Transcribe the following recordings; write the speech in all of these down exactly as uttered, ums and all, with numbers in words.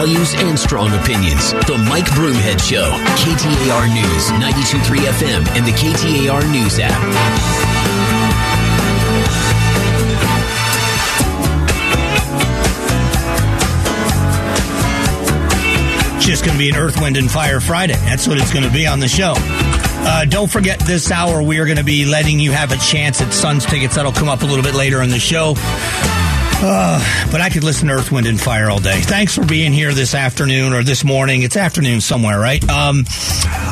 values and strong opinions. The Mike Broomhead Show, K T A R News, ninety-two point three F M, and the K T A R News app. Just going to be an Earth, Wind, and Fire Friday. That's what it's going to be on the show. Uh, don't forget, this hour we are going to be letting you have a chance at Suns tickets. That'll come up a little bit later in the show. Uh, but I could listen to Earth, Wind, and Fire all day. Thanks for being here this afternoon or this morning. It's afternoon somewhere, right? Um,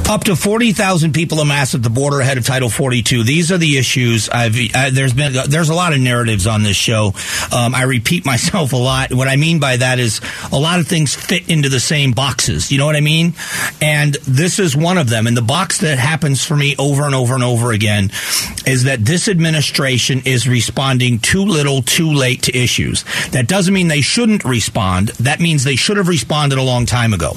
up to forty thousand people amassed at the border ahead of Title forty-two. These are the issues. I've I, there's been there's a lot of narratives on this show. Um, I repeat myself a lot. What I mean by that is a lot of things fit into the same boxes. You know what I mean? And this is one of them. And the box that happens for me over and over and over again is that this administration is responding too little, too late to issues. That doesn't mean they shouldn't respond. That means they should have responded a long time ago.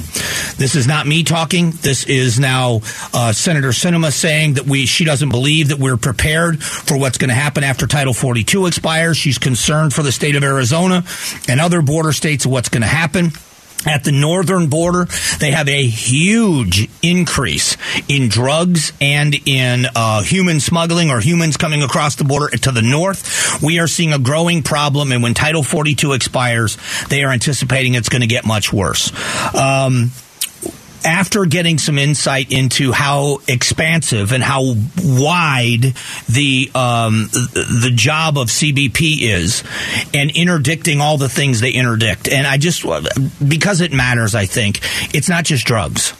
This is not me talking. This is now Uh, Senator Sinema saying that we she doesn't believe that we're prepared for what's going to happen after Title forty-two expires. She's concerned for the state of Arizona and other border states of what's going to happen. At the northern border, they have a huge increase in drugs and in uh, human smuggling or humans coming across the border to the north. We are seeing a growing problem, and when Title forty-two expires, they are anticipating it's going to get much worse. Um After getting some insight into how expansive and how wide the um, the job of C B P is and interdicting all the things they interdict. And I just – because it matters, I think, it's not just drugs.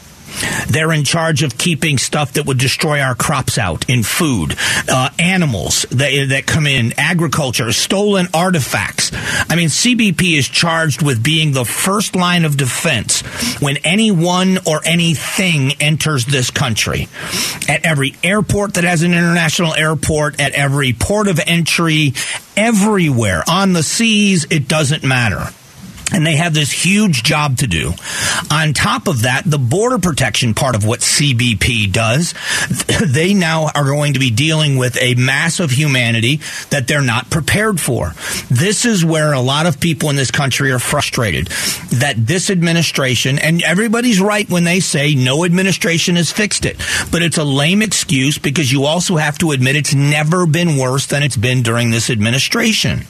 They're in charge of keeping stuff that would destroy our crops out in food, uh, animals that, that come in, agriculture, stolen artifacts. I mean, C B P is charged with being the first line of defense when anyone or anything enters this country. At every airport that has an international airport, at every port of entry, everywhere, on the seas, it doesn't matter. And they have this huge job to do. On top of that, the border protection part of what C B P does, they now are going to be dealing with a mass of humanity that they're not prepared for. This is where a lot of people in this country are frustrated, that this administration, and everybody's right when they say no administration has fixed it, but it's a lame excuse because you also have to admit it's never been worse than it's been during this administration.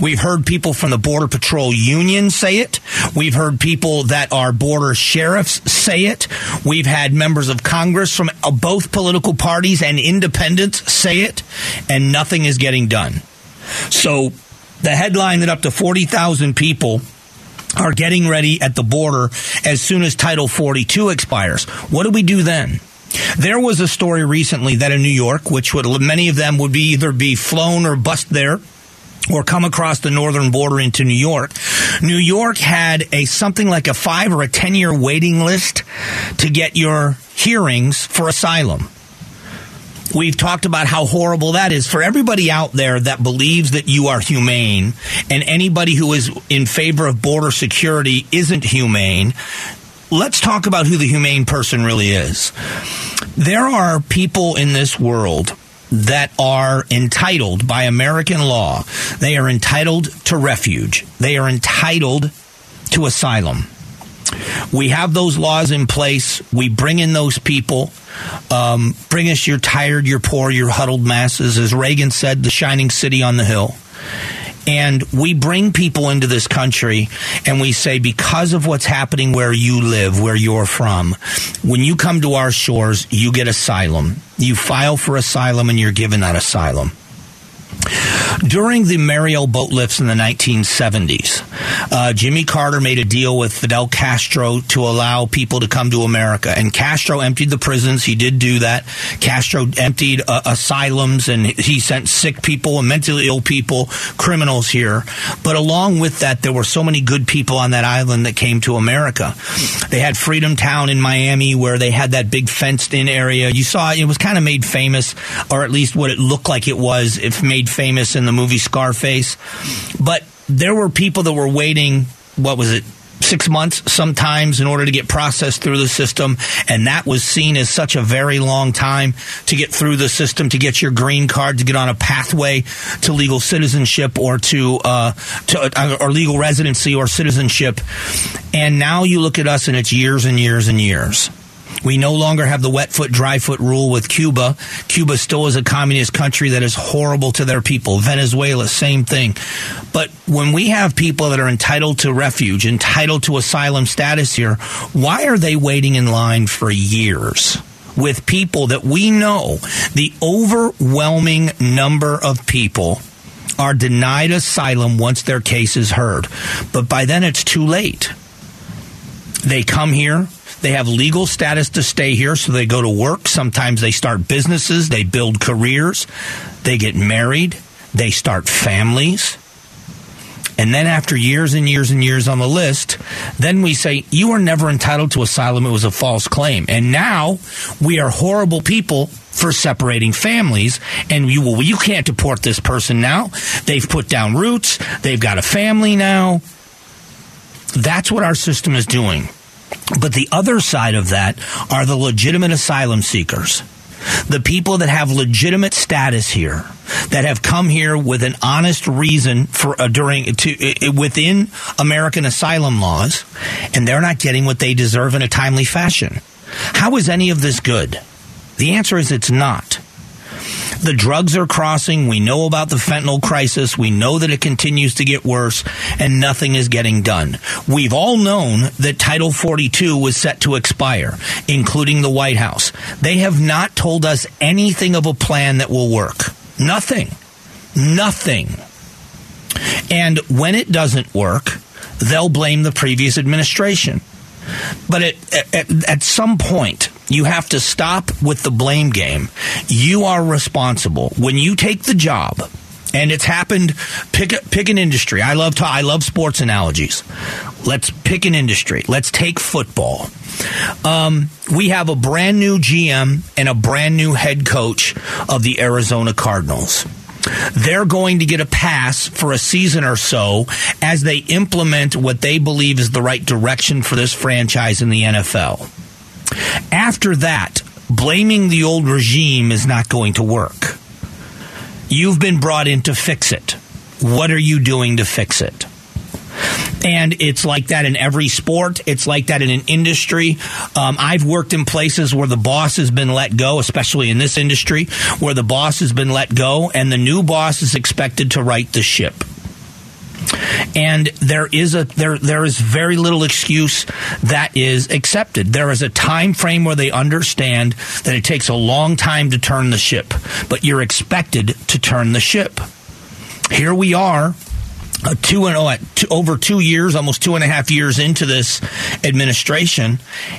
We've heard people from the Border Patrol Union say it. We've heard people that are border sheriffs say it. We've had members of Congress from both political parties and independents say it, and nothing is getting done. So the headline that up to forty thousand people are getting ready at the border as soon as Title forty-two expires. What do we do then? There was a story recently that in New York, which would many of them would be either be flown or bused there, or come across the northern border into New York. New York had a something like a five or a ten-year waiting list to get your hearings for asylum. We've talked about how horrible that is for everybody out there that believes that you are humane, and anybody who is in favor of border security isn't humane. Let's talk about who the humane person really is. There are people in this world that are entitled by American law. They are entitled to refuge. They are entitled to asylum. We have those laws in place. We bring in those people. Um, bring us your tired, your poor, your huddled masses. As Reagan said, the shining city on the hill. And we bring people into this country and we say, because of what's happening where you live, where you're from, when you come to our shores, you get asylum. You file for asylum and you're given that asylum. During the Mariel boat lifts in the nineteen seventies, uh, Jimmy Carter made a deal with Fidel Castro to allow people to come to America. And Castro emptied the prisons. He did do that. Castro emptied uh, asylums, and he sent sick people and mentally ill people, criminals here. But along with that, there were so many good people on that island that came to America. They had Freedom Town in Miami where they had that big fenced-in area. You saw it was kind of made famous, or at least what it looked like it was, if made famous in the movie Scarface. But there were people that were waiting, what was it, six months sometimes in order to get processed through the system. And that was seen as such a very long time to get through the system, to get your green card, to get on a pathway to legal citizenship or to, uh, to or legal residency or citizenship. And now you look at us and it's years and years and years. We no longer have the wet foot, dry foot rule with Cuba. Cuba still is a communist country that is horrible to their people. Venezuela, same thing. But when we have people that are entitled to refuge, entitled to asylum status here, why are they waiting in line for years with people that we know the overwhelming number of people are denied asylum once their case is heard? But by then it's too late. They come here. They have legal status to stay here, so they go to work. Sometimes they start businesses. They build careers. They get married. They start families. And then after years and years and years on the list, then we say, you are never entitled to asylum. It was a false claim. And now we are horrible people for separating families. And you, well, you can't deport this person now. They've put down roots. They've got a family now. That's what our system is doing. But the other side of that are the legitimate asylum seekers, the people that have legitimate status here, that have come here with an honest reason for uh, during to, uh, within American asylum laws, and they're not getting what they deserve in a timely fashion. How is any of this good? The answer is it's not. The drugs are crossing. We know about the fentanyl crisis. We know that it continues to get worse, and nothing is getting done. We've all known that Title forty-two was set to expire, including the White House. They have not told us anything of a plan that will work. Nothing. Nothing. And when it doesn't work, they'll blame the previous administration. But at, at, at some point, you have to stop with the blame game. You are responsible. When you take the job, and it's happened, pick pick an industry. I love ta- I love sports analogies. Let's pick an industry. Let's take football. Um, we have a brand new G M and a brand new head coach of the Arizona Cardinals. They're going to get a pass for a season or so as they implement what they believe is the right direction for this franchise in the N F L. After that, blaming the old regime is not going to work. You've been brought in to fix it. What are you doing to fix it? And it's like that in every sport. It's like that in an industry. Um, I've worked in places where the boss has been let go, especially in this industry, where the boss has been let go and the new boss is expected to right the ship. And there is a there there is very little excuse that is accepted. There is a time frame where they understand that it takes a long time to turn the ship, but you're expected to turn the ship. Here we are. Uh, two and oh, two, over two years, almost two and a half years into this administration,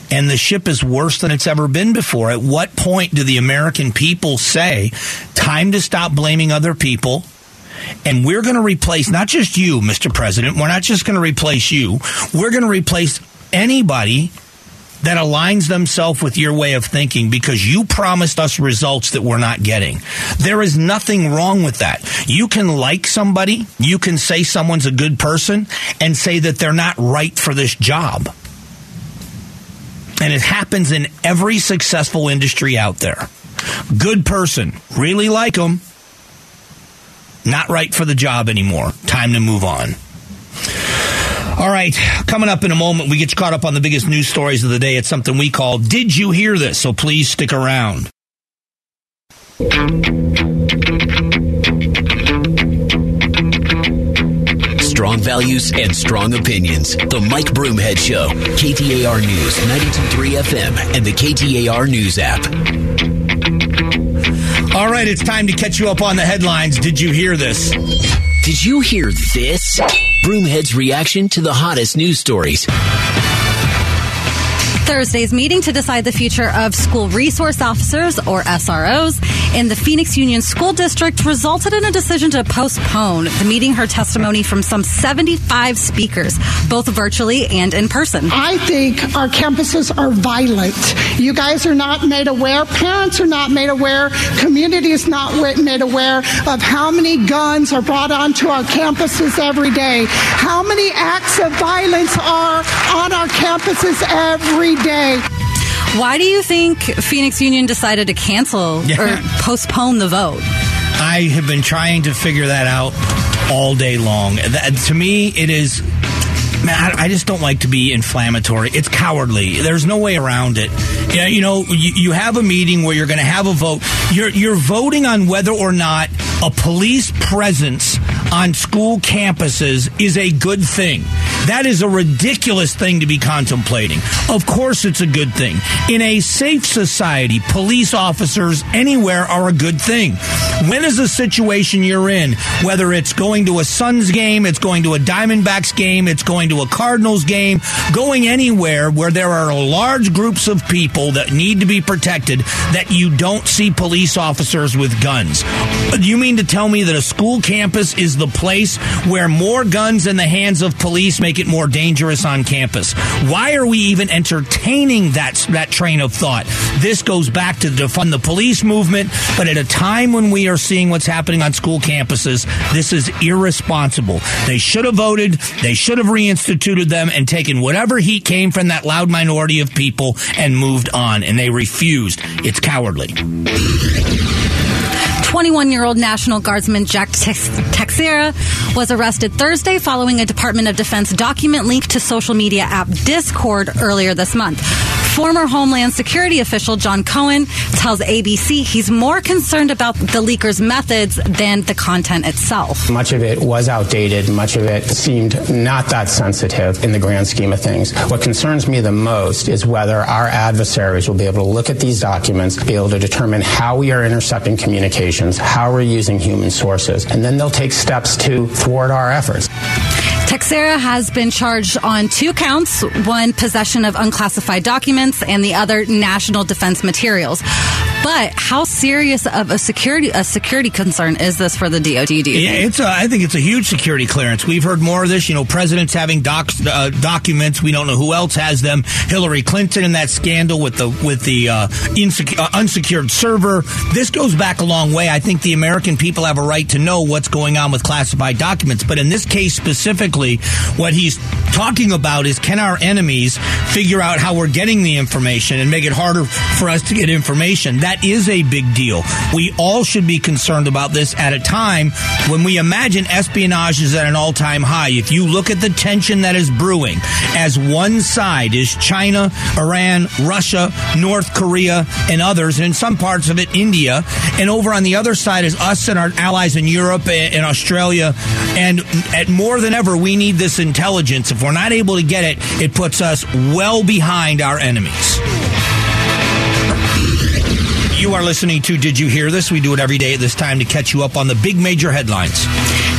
and the ship is worse than it's ever been before. At what point do the American people say, time to stop blaming other people, and we're going to replace not just you, Mister President, we're not just going to replace you, we're going to replace anybody that aligns themselves with your way of thinking because you promised us results that we're not getting. There is nothing wrong with that. You can like somebody, you can say someone's a good person, and say that they're not right for this job. And it happens in every successful industry out there. Good person, really like them, not right for the job anymore. Time to move on. All right, coming up in a moment, we get caught up on the biggest news stories of the day. It's something we call, Did You Hear This? So please stick around. Strong values and strong opinions. The Mike Broomhead Show. K T A R News, ninety-two point three F M, and the K T A R News app. All right, it's time to catch you up on the headlines. Did you hear this? Did you hear this? Broomhead's reaction to the hottest news stories. Thursday's meeting to decide the future of school resource officers, or S R Os, in the Phoenix Union School District resulted in a decision to postpone the meeting heard testimony from some seventy-five speakers, both virtually and in person. I think our campuses are violent. You guys are not made aware. Parents are not made aware. Community is not made aware of how many guns are brought onto our campuses every day, how many acts of violence are on our campuses every day. Why do you think Phoenix Union decided to cancel yeah. or postpone the vote? I have been trying to figure that out all day long. That, to me, it is... Man, I just don't like to be inflammatory. It's cowardly. There's no way around it. Yeah, you know, you, you have a meeting where you're going to have a vote. You're you're voting on whether or not a police presence on school campuses is a good thing. That is a ridiculous thing to be contemplating. Of course it's a good thing. In a safe society, police officers anywhere are a good thing. When is the situation you're in, whether it's going to a Suns game, it's going to a Diamondbacks game, it's going to a Cardinals game, going anywhere where there are large groups of people that need to be protected, that you don't see police officers with guns? You mean to tell me that a school campus is the place where more guns in the hands of police make it more dangerous on campus? Why are we even entertaining that that train of thought? This goes back to the defund the police movement, but at a time when we are seeing what's happening on school campuses, this is irresponsible. They should have voted, they should have reinstituted them and taken whatever heat came from that loud minority of people and moved on, and they refused. It's cowardly. twenty-one-year-old National Guardsman Jack Tex- Texera was arrested Thursday following a Department of Defense document leaked to social media app Discord earlier this month. Former Homeland Security official John Cohen tells A B C he's more concerned about the leaker's methods than the content itself. Much of it was outdated. Much of it seemed not that sensitive in the grand scheme of things. What concerns me the most is whether our adversaries will be able to look at these documents, be able to determine how we are intercepting communication, how we're using human sources, and then they'll take steps to thwart our efforts. Texera has been charged on two counts, one possession of unclassified documents and the other national defense materials. But how serious of a security a security concern is this for the D O D? Do you yeah, think? It's a, I think it's a huge security clearance. We've heard more of this. You know, presidents having docs, uh, documents. We don't know who else has them. Hillary Clinton and that scandal with the with the uh, insec- uh, unsecured server. This goes back a long way. I think the American people have a right to know what's going on with classified documents. But in this case specifically, what he's talking about is, can our enemies figure out how we're getting the information and make it harder for us to get information? That That is a big deal. We all should be concerned about this at a time when we imagine espionage is at an all-time high. If you look at the tension that is brewing, as one side is China, Iran, Russia, North Korea, and others, and in some parts of it, India, and over on the other side is us and our allies in Europe and Australia, and at more than ever, we need this intelligence. If we're not able to get it, it puts us well behind our enemies. You are listening to Did You Hear This? We do it every day at this time to catch you up on the big major headlines.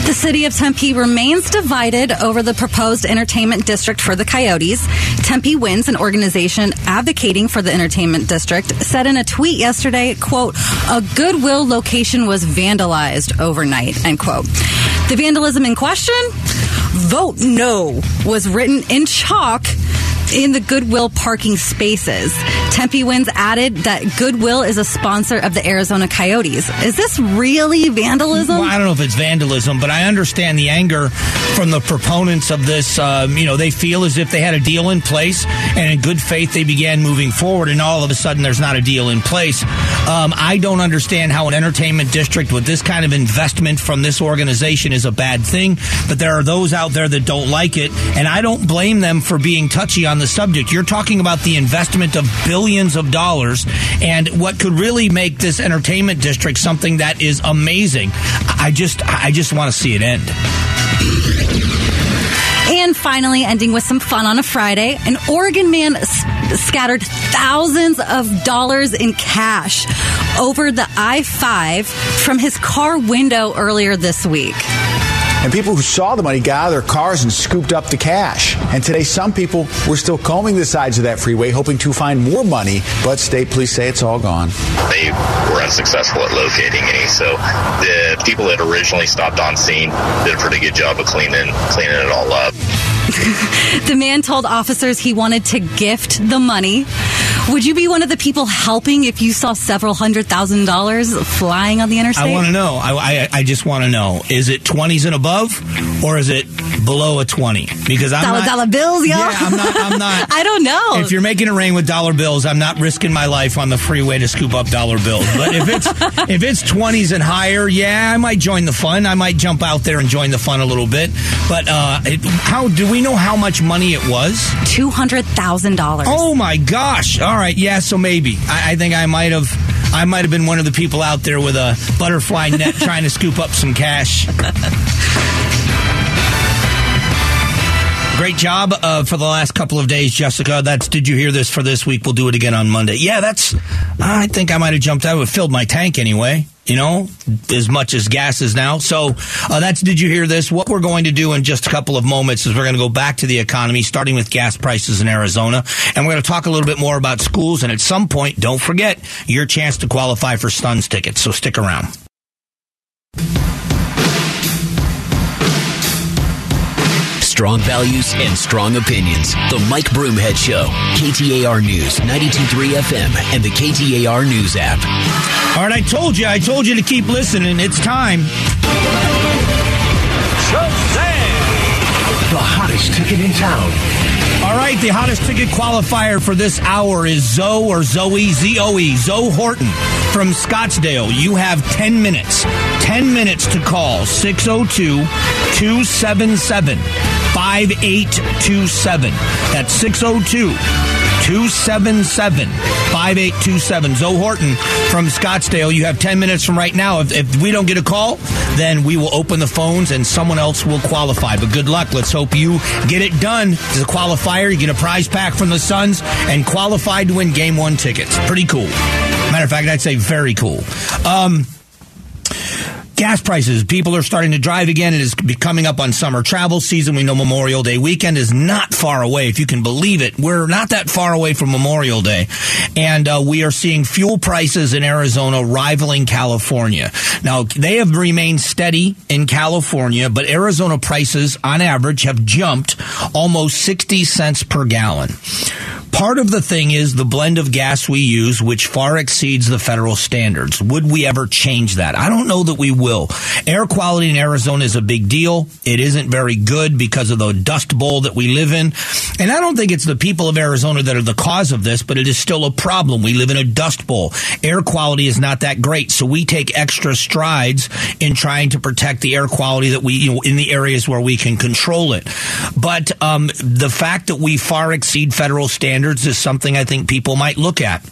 The city of Tempe remains divided over the proposed entertainment district for the Coyotes. Tempe Wins, an organization advocating for the entertainment district, said in a tweet yesterday, quote, "A Goodwill location was vandalized overnight," end quote. The vandalism in question, "Vote No," was written in chalk in the Goodwill parking spaces. Tempe Wins added that Goodwill is a sponsor of the Arizona Coyotes. Is this really vandalism? Well, I don't know if it's vandalism, but I understand the anger from the proponents of this. Um, you know, they feel as if they had a deal in place, and in good faith they began moving forward, and all of a sudden there's not a deal in place. Um, I don't understand how an entertainment district with this kind of investment from this organization is a bad thing, but there are those out there that don't like it, and I don't blame them for being touchy on the subject. You're talking about the investment of billions of dollars and what could really make this entertainment district something that is amazing. I just, I just want to see it end. And finally, ending with some fun on a Friday, an Oregon man s- scattered thousands of dollars in cash over the I five from his car window earlier this week. And people who saw the money got out of their cars and scooped up the cash. And today, some people were still combing the sides of that freeway, hoping to find more money. But state police say it's all gone. They were unsuccessful at locating any. So the people that originally stopped on scene did a pretty good job of cleaning, cleaning it all up. The man told officers he wanted to gift the money. Would you be one of the people helping if you saw several hundred thousand dollars flying on the interstate? I want to know. I, I, I just want to know. Is it twenties and above, or is it below a twenty? Because I'm dollar not, dollar bills, y'all. Yeah, I'm not. I'm not I don't know. If you're making it rain with dollar bills, I'm not risking my life on the freeway to scoop up dollar bills. But if it's if it's twenties and higher, yeah, I might join the fun. I might jump out there and join the fun a little bit. But uh, it, how do we know how much money it was? Two hundred thousand dollars. Oh my gosh! All right, yeah, so maybe I, I think I might have. I might have been one of the people out there with a butterfly net trying to scoop up some cash. Great job uh, for the last couple of days, Jessica. That's Did You Hear This for this week. We'll do it again on Monday. Yeah, that's, I think I might have jumped out. I would have filled my tank anyway, you know, as much as gas is now. So uh, that's Did You Hear This? What we're going to do in just a couple of moments is we're going to go back to the economy, starting with gas prices in Arizona. And we're going to talk a little bit more about schools. And at some point, don't forget your chance to qualify for Suns tickets. So stick around. Strong values and strong opinions. The Mike Broomhead Show. K T A R News, ninety-two point three F M, and the K T A R News app. All right, I told you. I told you to keep listening. It's time. Shazam! The hottest ticket in town. All right, the hottest ticket qualifier for this hour is Zoe or Zoe, Z O E, Zoe Horton from Scottsdale. You have ten minutes, ten minutes to call six oh two, two seven seven, five eight two seven. That's six oh two, two seven seven, five eight two seven. Zoe Horton from Scottsdale. You have ten minutes from right now. If, if we don't get a call, then we will open the phones and someone else will qualify. But good luck. Let's hope you get it done. As a qualifier, you get a prize pack from the Suns and qualified to win game one tickets. Pretty cool. Matter of fact, I'd say very cool. Um... Gas prices. People are starting to drive again. It is coming up on summer travel season. We know Memorial Day weekend is not far away, if you can believe it. We're not that far away from Memorial Day. And uh, we are seeing fuel prices in Arizona rivaling California. Now, they have remained steady in California, but Arizona prices, on average, have jumped almost sixty cents per gallon. Part of the thing is the blend of gas we use, which far exceeds the federal standards. Would we ever change that? I don't know that we will. Air quality in Arizona is a big deal. It isn't very good because of the dust bowl that we live in. And I don't think it's the people of Arizona that are the cause of this, but it is still a problem. We live in a dust bowl. Air quality is not that great. So we take extra strides in trying to protect the air quality that we, you know, in the areas where we can control it. But um, the fact that we far exceed federal standards is something I think people might look at.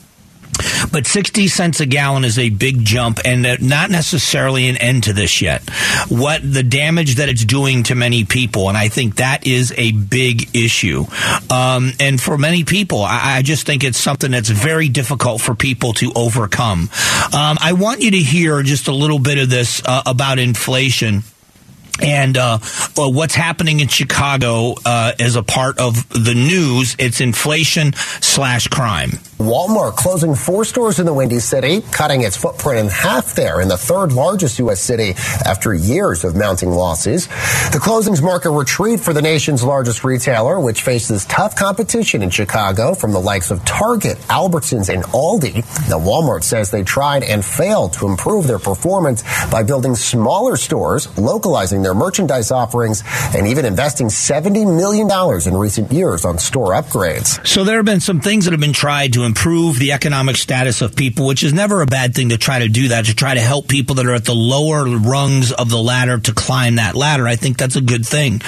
But sixty cents a gallon is a big jump and not necessarily an end to this yet. What the damage that it's doing to many people, and I think that is a big issue. Um, and for many people, I, I just think it's something that's very difficult for people to overcome. Um, I want you to hear just a little bit of this uh, about inflation. And uh, well, what's happening in Chicago uh, is a part of the news. It's inflation slash crime. Walmart closing four stores in the Windy City, cutting its footprint in half there in the third largest U S city after years of mounting losses. The closings mark a retreat for the nation's largest retailer, which faces tough competition in Chicago from the likes of Target, Albertsons, and Aldi. Now, Walmart says they tried and failed to improve their performance by building smaller stores, localizing their merchandise offerings, and even investing seventy million dollars in recent years on store upgrades. So there have been some things that have been tried to improve improve the economic status of people, which is never a bad thing to try to do that, to try to help people that are at the lower rungs of the ladder to climb that ladder. I think that's a good thing.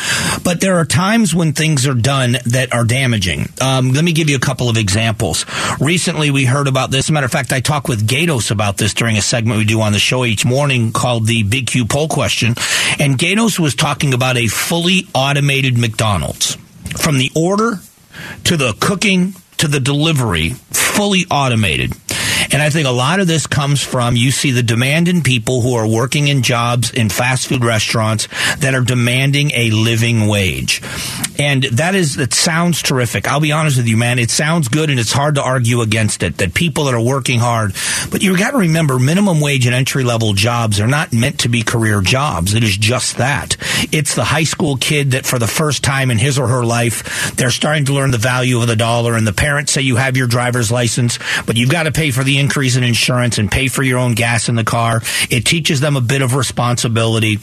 But there are times when things are done that are damaging. Um, let me give you a couple of examples. Recently, we heard about this. As a matter of fact, I talked with Gatos about this during a segment we do on the show each morning called the Big Q Poll Question. And Gatos was talking about a fully automated McDonald's. From the order to the cooking to the delivery, fully automated. And I think a lot of this comes from, you see the demand in people who are working in jobs in fast food restaurants that are demanding a living wage. And that is, it sounds terrific. I'll be honest with you, man. It sounds good, and it's hard to argue against it, that people that are working hard. But you've got to remember, minimum wage and entry-level jobs are not meant to be career jobs. It is just that. It's the high school kid that for the first time in his or her life, they're starting to learn the value of the dollar, and the parents say you have your driver's license, but you've got to pay for the increase in insurance and pay for your own gas in the car. It teaches them a bit of responsibility.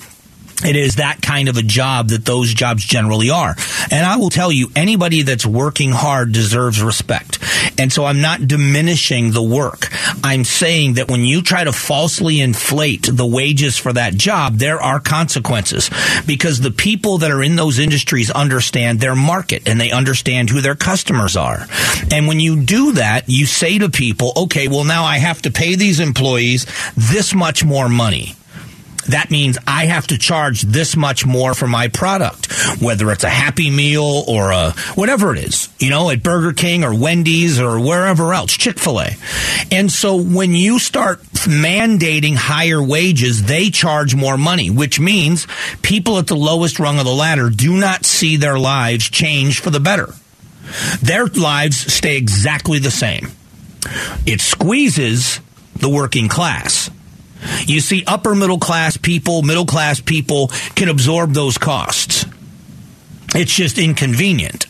It is that kind of a job that those jobs generally are. And I will tell you, anybody that's working hard deserves respect. And so I'm not diminishing the work. I'm saying that when you try to falsely inflate the wages for that job, there are consequences, because the people that are in those industries understand their market and they understand who their customers are. And when you do that, you say to people, okay, well, now I have to pay these employees this much more money. That means I have to charge this much more for my product, whether it's a Happy Meal or a whatever it is, you know, at Burger King or Wendy's or wherever else, Chick-fil-A. And so when you start mandating higher wages, they charge more money, which means people at the lowest rung of the ladder do not see their lives change for the better. Their lives stay exactly the same. It squeezes the working class. You see, upper middle class people, middle class people can absorb those costs. It's just inconvenient.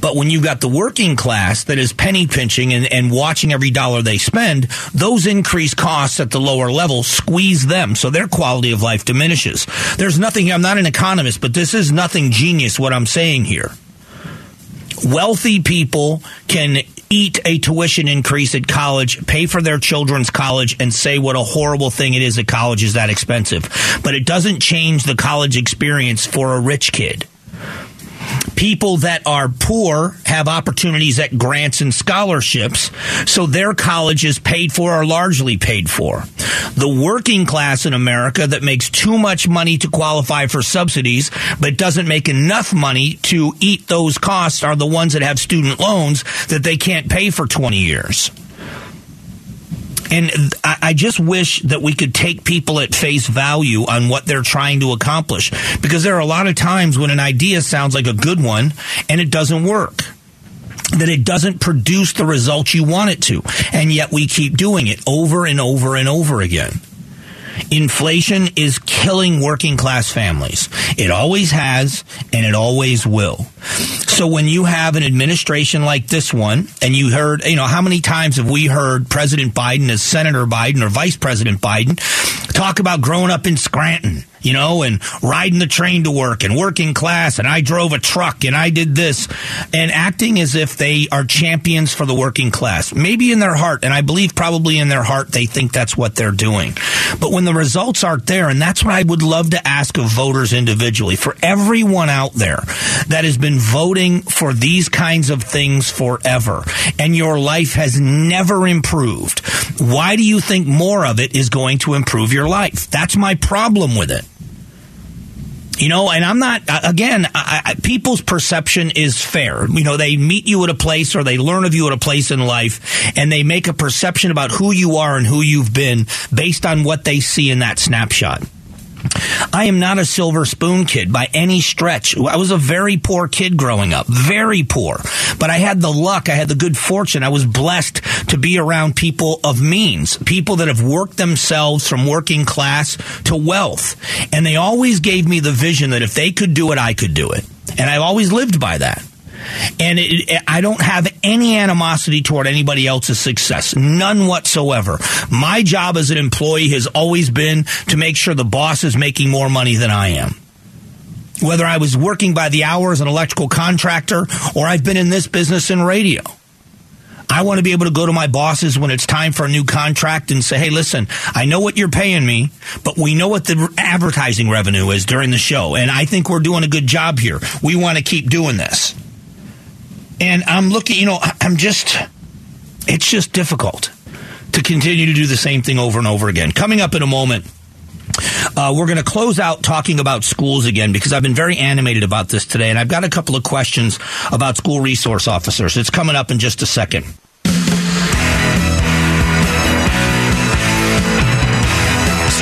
But when you've got the working class that is penny pinching and, and watching every dollar they spend, those increased costs at the lower level squeeze them, so their quality of life diminishes. There's nothing, I'm not an economist, but this is nothing genius what I'm saying here. Wealthy people can eat a tuition increase at college, pay for their children's college, and say what a horrible thing it is that college is that expensive. But it doesn't change the college experience for a rich kid. People that are poor have opportunities at grants and scholarships, so their college is paid for or largely paid for. The working class in America that makes too much money to qualify for subsidies but doesn't make enough money to eat those costs are the ones that have student loans that they can't pay for twenty years. And I just wish that we could take people at face value on what they're trying to accomplish, because there are a lot of times when an idea sounds like a good one and it doesn't work, that it doesn't produce the results you want it to. And yet we keep doing it over and over and over again. Inflation is killing working class families. It always has, and it always will. So when you have an administration like this one, and you heard, you know, how many times have we heard President Biden as Senator Biden or Vice President Biden talk about growing up in Scranton, you know, and riding the train to work and working class, and I drove a truck and I did this, and acting as if they are champions for the working class. Maybe in their heart, and I believe probably in their heart, they think that's what they're doing. But when the results aren't there, and that's what I would love to ask of voters individually, for everyone out there that has been voting for these kinds of things forever, and your life has never improved, why do you think more of it is going to improve your life? That's my problem with it. You know, and I'm not, again, I, I, people's perception is fair. You know, they meet you at a place or they learn of you at a place in life, and they make a perception about who you are and who you've been based on what they see in that snapshot. I am not a silver spoon kid by any stretch. I was a very poor kid growing up, very poor. But I had the luck, I had the good fortune, I was blessed to be around people of means, people that have worked themselves from working class to wealth. And they always gave me the vision that if they could do it, I could do it. And I've always lived by that. And it, it, I don't have any animosity toward anybody else's success, none whatsoever. My job as an employee has always been to make sure the boss is making more money than I am. Whether I was working by the hour as an electrical contractor or I've been in this business in radio, I want to be able to go to my bosses when it's time for a new contract and say, hey, listen, I know what you're paying me, but we know what the advertising revenue is during the show, and I think we're doing a good job here. We want to keep doing this. And I'm looking, you know, I'm just, it's just difficult to continue to do the same thing over and over again. Coming up in a moment, uh, we're going to close out talking about schools again, because I've been very animated about this today. And I've got a couple of questions about school resource officers. It's coming up in just a second.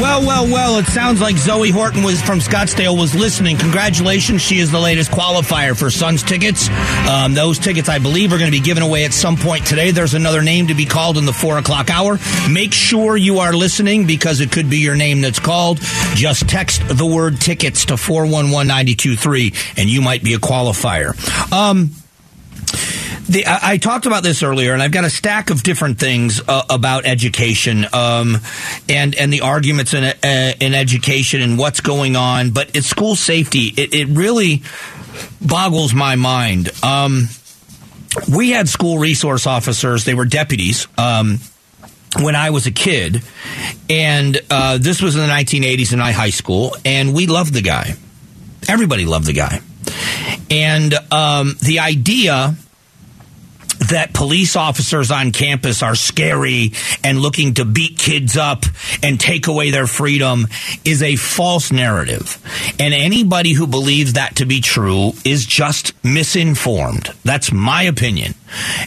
Well, well, well, it sounds like Zoe Horton was from Scottsdale was listening. Congratulations. She is the latest qualifier for Suns tickets. Um, those tickets, I believe, are going to be given away at some point today. There's another name to be called in the four o'clock hour. Make sure you are listening because it could be your name that's called. Just text the word tickets to four one one nine two three and you might be a qualifier. Um, the, I, I talked about this earlier, and I've got a stack of different things uh, about education um, and and the arguments in uh, in education and what's going on. But it's school safety. It, it really boggles my mind. Um, we had school resource officers. They were deputies um, when I was a kid. And uh, this was in the nineteen eighties in my high school. And we loved the guy. Everybody loved the guy. And um, the idea that police officers on campus are scary and looking to beat kids up and take away their freedom is a false narrative. And anybody who believes that to be true is just misinformed. That's my opinion.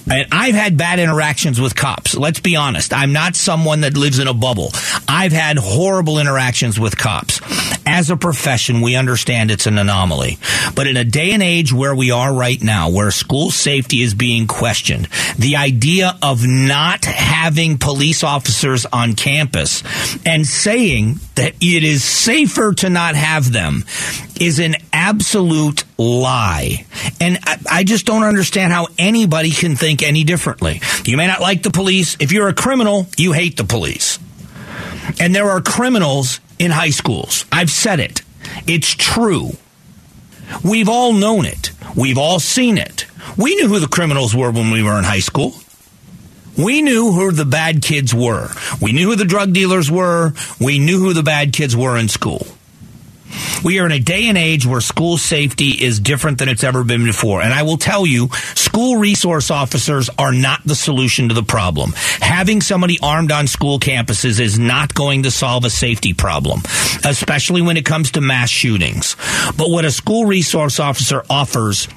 And I've had bad interactions with cops. Let's be honest. I'm not someone that lives in a bubble. I've had horrible interactions with cops. As a profession, we understand it's an anomaly. But in a day and age where we are right now, where school safety is being questioned, the idea of not having police officers on campus and saying that it is safer to not have them is an absolute lie. And I, I just don't understand how anybody can think any differently. You may not like the police. If you're a criminal, you hate the police. And there are criminals in high schools. I've said it. It's true. We've all known it. We've all seen it. We knew who the criminals were when we were in high school. We knew who the bad kids were. We knew who the drug dealers were. We knew who the bad kids were in school. We are in a day and age where school safety is different than it's ever been before. And I will tell you, school resource officers are not the solution to the problem. Having somebody armed on school campuses is not going to solve a safety problem, especially when it comes to mass shootings. But what a school resource officer offers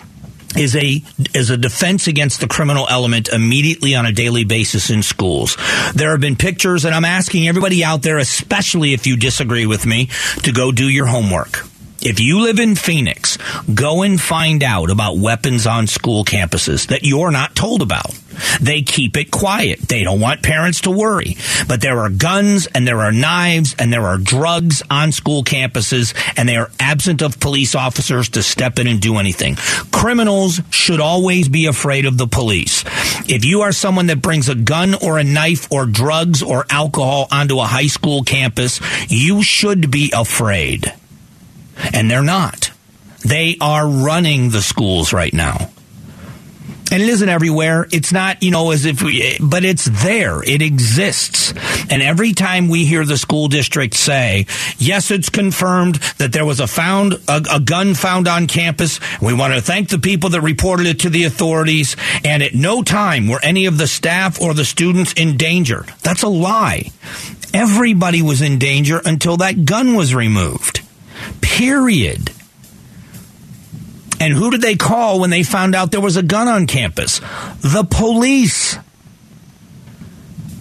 is a is a defense against the criminal element immediately on a daily basis in schools. There have been pictures, and I'm asking everybody out there, especially if you disagree with me, to go do your homework. If you live in Phoenix, go and find out about weapons on school campuses that you're not told about. They keep it quiet. They don't want parents to worry. But there are guns and there are knives and there are drugs on school campuses, and they are absent of police officers to step in and do anything. Criminals should always be afraid of the police. If you are someone that brings a gun or a knife or drugs or alcohol onto a high school campus, you should be afraid. And they're not. They are running the schools right now. And it isn't everywhere. It's not, you know, as if we, but it's there. It exists. And every time we hear the school district say, yes, it's confirmed that there was a found, a, a gun found on campus. We want to thank the people that reported it to the authorities. And at no time were any of the staff or the students in danger. That's a lie. Everybody was in danger until that gun was removed. Period. And who did they call when they found out there was a gun on campus? The police.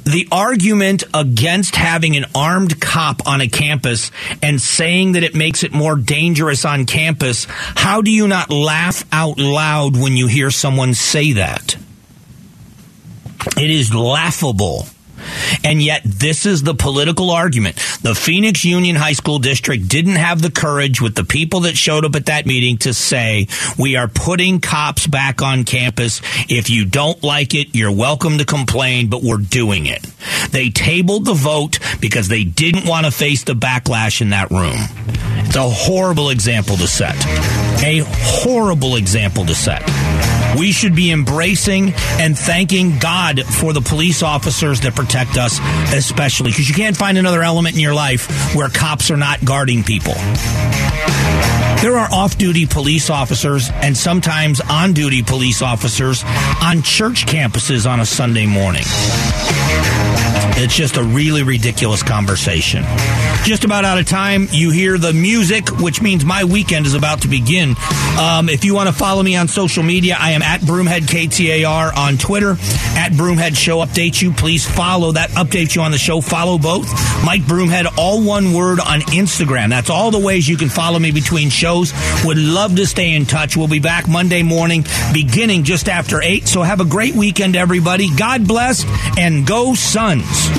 The argument against having an armed cop on a campus and saying that it makes it more dangerous on campus, how do you not laugh out loud when you hear someone say that? It is laughable. And yet this is the political argument. The Phoenix Union High School District didn't have the courage with the people that showed up at that meeting to say, we are putting cops back on campus. If you don't like it, you're welcome to complain, but we're doing it. They tabled the vote because they didn't want to face the backlash in that room. It's a horrible example to set. A horrible example to set. We should be embracing and thanking God for the police officers that protect us, especially because you can't find another element in your life where cops are not guarding people. There are off-duty police officers and sometimes on-duty police officers on church campuses on a Sunday morning. It's just a really ridiculous conversation. Just about out of time. You hear the music, which means my weekend is about to begin. Um, if you want to follow me on social media, I am at Broomhead K T A R on Twitter, at Broomhead Show Update You. Please follow that. Update you on the show. Follow both. Mike Broomhead, all one word, on Instagram. That's all the ways you can follow me between shows. Would love to stay in touch. We'll be back Monday morning, beginning just after eight. So have a great weekend, everybody. God bless, and go Suns.